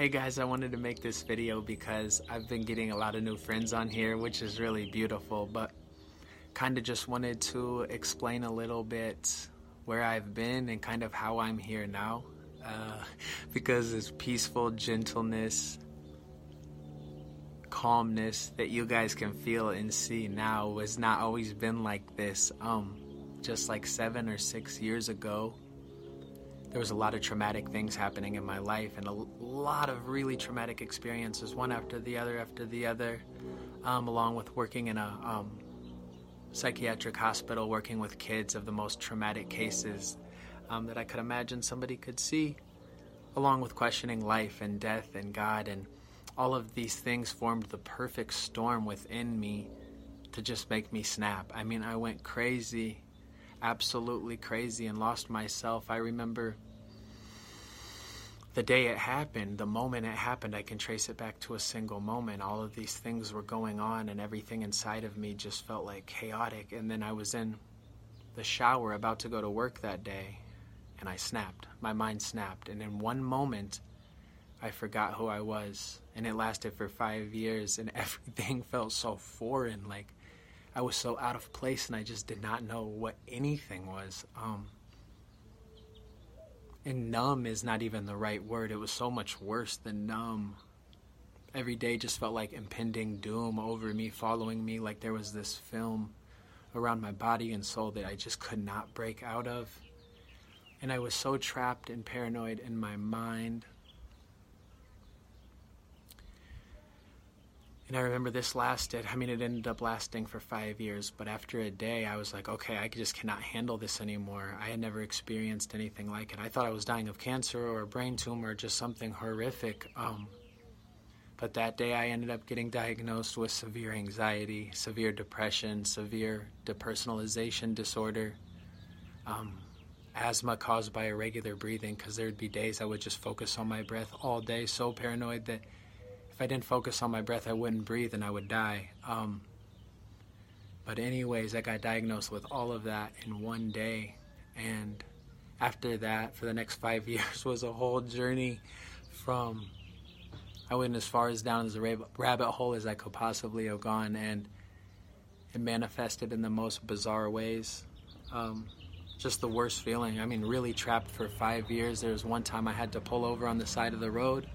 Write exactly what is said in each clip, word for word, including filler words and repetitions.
Hey guys, I wanted to make this video because I've been getting a lot of new friends on here, which is really beautiful, but kind of just wanted to explain a little bit where I've been and kind of how I'm here now, uh, because it's peaceful gentleness, calmness that you guys can feel and see now has not always been like this. Um, just like seven or six years ago, there was a lot of traumatic things happening in my life and a lot of really traumatic experiences, one after the other after the other, um, along with working in a um, psychiatric hospital, working with kids of the most traumatic cases um, that I could imagine somebody could see, along with questioning life and death and God, and all of these things formed the perfect storm within me to just make me snap. I mean, I went crazy. Absolutely crazy and lost myself. I remember the day it happened, the moment it happened. I can trace it back to a single moment. All of these things were going on and everything inside of me just felt like chaotic. And then I was in the shower about to go to work that day and I snapped. My mind snapped. And in one moment, I forgot who I was. And it lasted for five years and everything felt so foreign, like I was so out of place and I just did not know what anything was. Um, and numb is not even the right word. It was so much worse than numb. Every day just felt like impending doom over me, following me, like there was this film around my body and soul that I just could not break out of. And I was so trapped and paranoid in my mind. And I remember this lasted, I mean, it ended up lasting for five years, but after a day, I was like, okay, I just cannot handle this anymore. I had never experienced anything like it. I thought I was dying of cancer or a brain tumor, just something horrific. Um, but that day, I ended up getting diagnosed with severe anxiety, severe depression, severe depersonalization disorder, um, asthma caused by irregular breathing, because there would be days I would just focus on my breath all day, so paranoid that if I didn't focus on my breath, I wouldn't breathe and I would die. Um, but anyways, I got diagnosed with all of that in one day. And after that, for the next five years, was a whole journey from, I went as far as down as a rabbit hole as I could possibly have gone. And it manifested in the most bizarre ways. Um, just the worst feeling. I mean, really trapped for five years. There was one time I had to pull over on the side of the road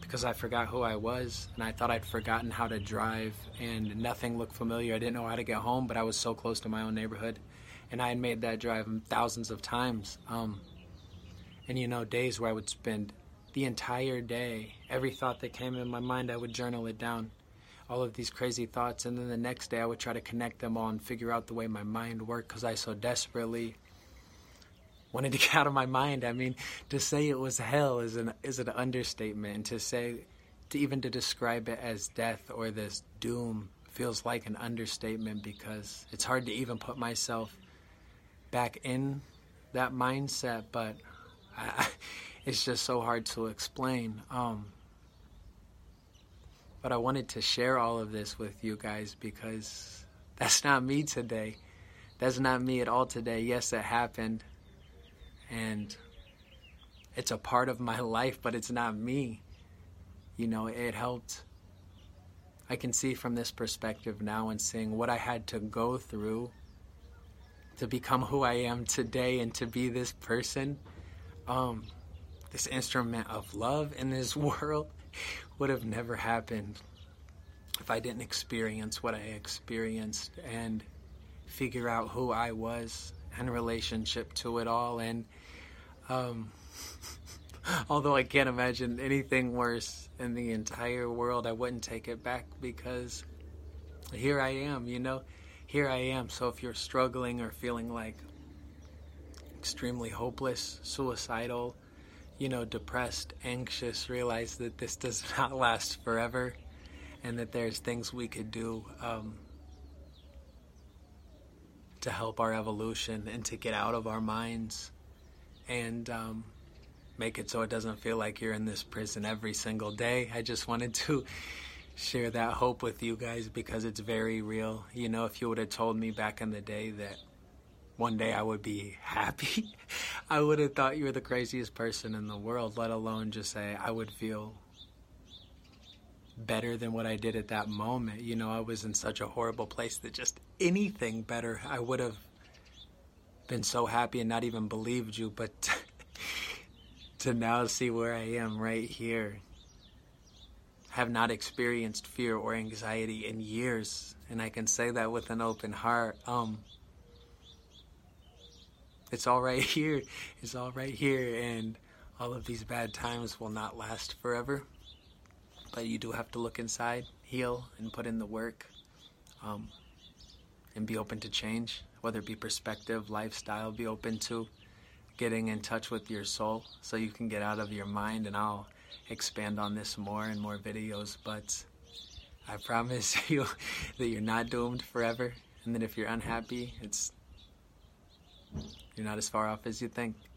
because I forgot who I was, and I thought I'd forgotten how to drive, and nothing looked familiar. I didn't know how to get home, but I was so close to my own neighborhood, and I had made that drive thousands of times. Um, and, you know, days where I would spend the entire day, every thought that came in my mind, I would journal it down, all of these crazy thoughts, and then the next day I would try to connect them all and figure out the way my mind worked, because I so desperately wanted to get out of my mind. I mean, to say it was hell is an is an understatement. And to say, to even to describe it as death or this doom feels like an understatement, because it's hard to even put myself back in that mindset. But I, it's just so hard to explain. Um, but I wanted to share all of this with you guys because that's not me today. That's not me at all today. Yes, it happened. And it's a part of my life, but it's not me. You know, it helped. I can see from this perspective now and seeing what I had to go through to become who I am today and to be this person, um, this instrument of love in this world, would have never happened if I didn't experience what I experienced and figure out who I was and relationship to it all. And um, although I can't imagine anything worse in the entire world, I wouldn't take it back, because here I am, you know, here I am. So if you're struggling or feeling like extremely hopeless, suicidal, you know, depressed, anxious, realize that this does not last forever and that there's things we could do um, to help our evolution and to get out of our minds and um, make it so it doesn't feel like you're in this prison every single day. I just wanted to share that hope with you guys because it's very real. You know, if you would have told me back in the day that one day I would be happy, I would have thought you were the craziest person in the world, let alone just say I would feel better than what I did at that moment. You know, I was in such a horrible place that just anything better, I would have been so happy and not even believed you, but to now see where I am right here. I have not experienced fear or anxiety in years, and I can say that with an open heart. Um, it's all right here. It's all right here, and all of these bad times will not last forever. But you do have to look inside, heal, and put in the work, um, and be open to change, whether it be perspective, lifestyle, be open to getting in touch with your soul so you can get out of your mind. And I'll expand on this more in more videos, but I promise you that you're not doomed forever, and that if you're unhappy, it's you're not as far off as you think.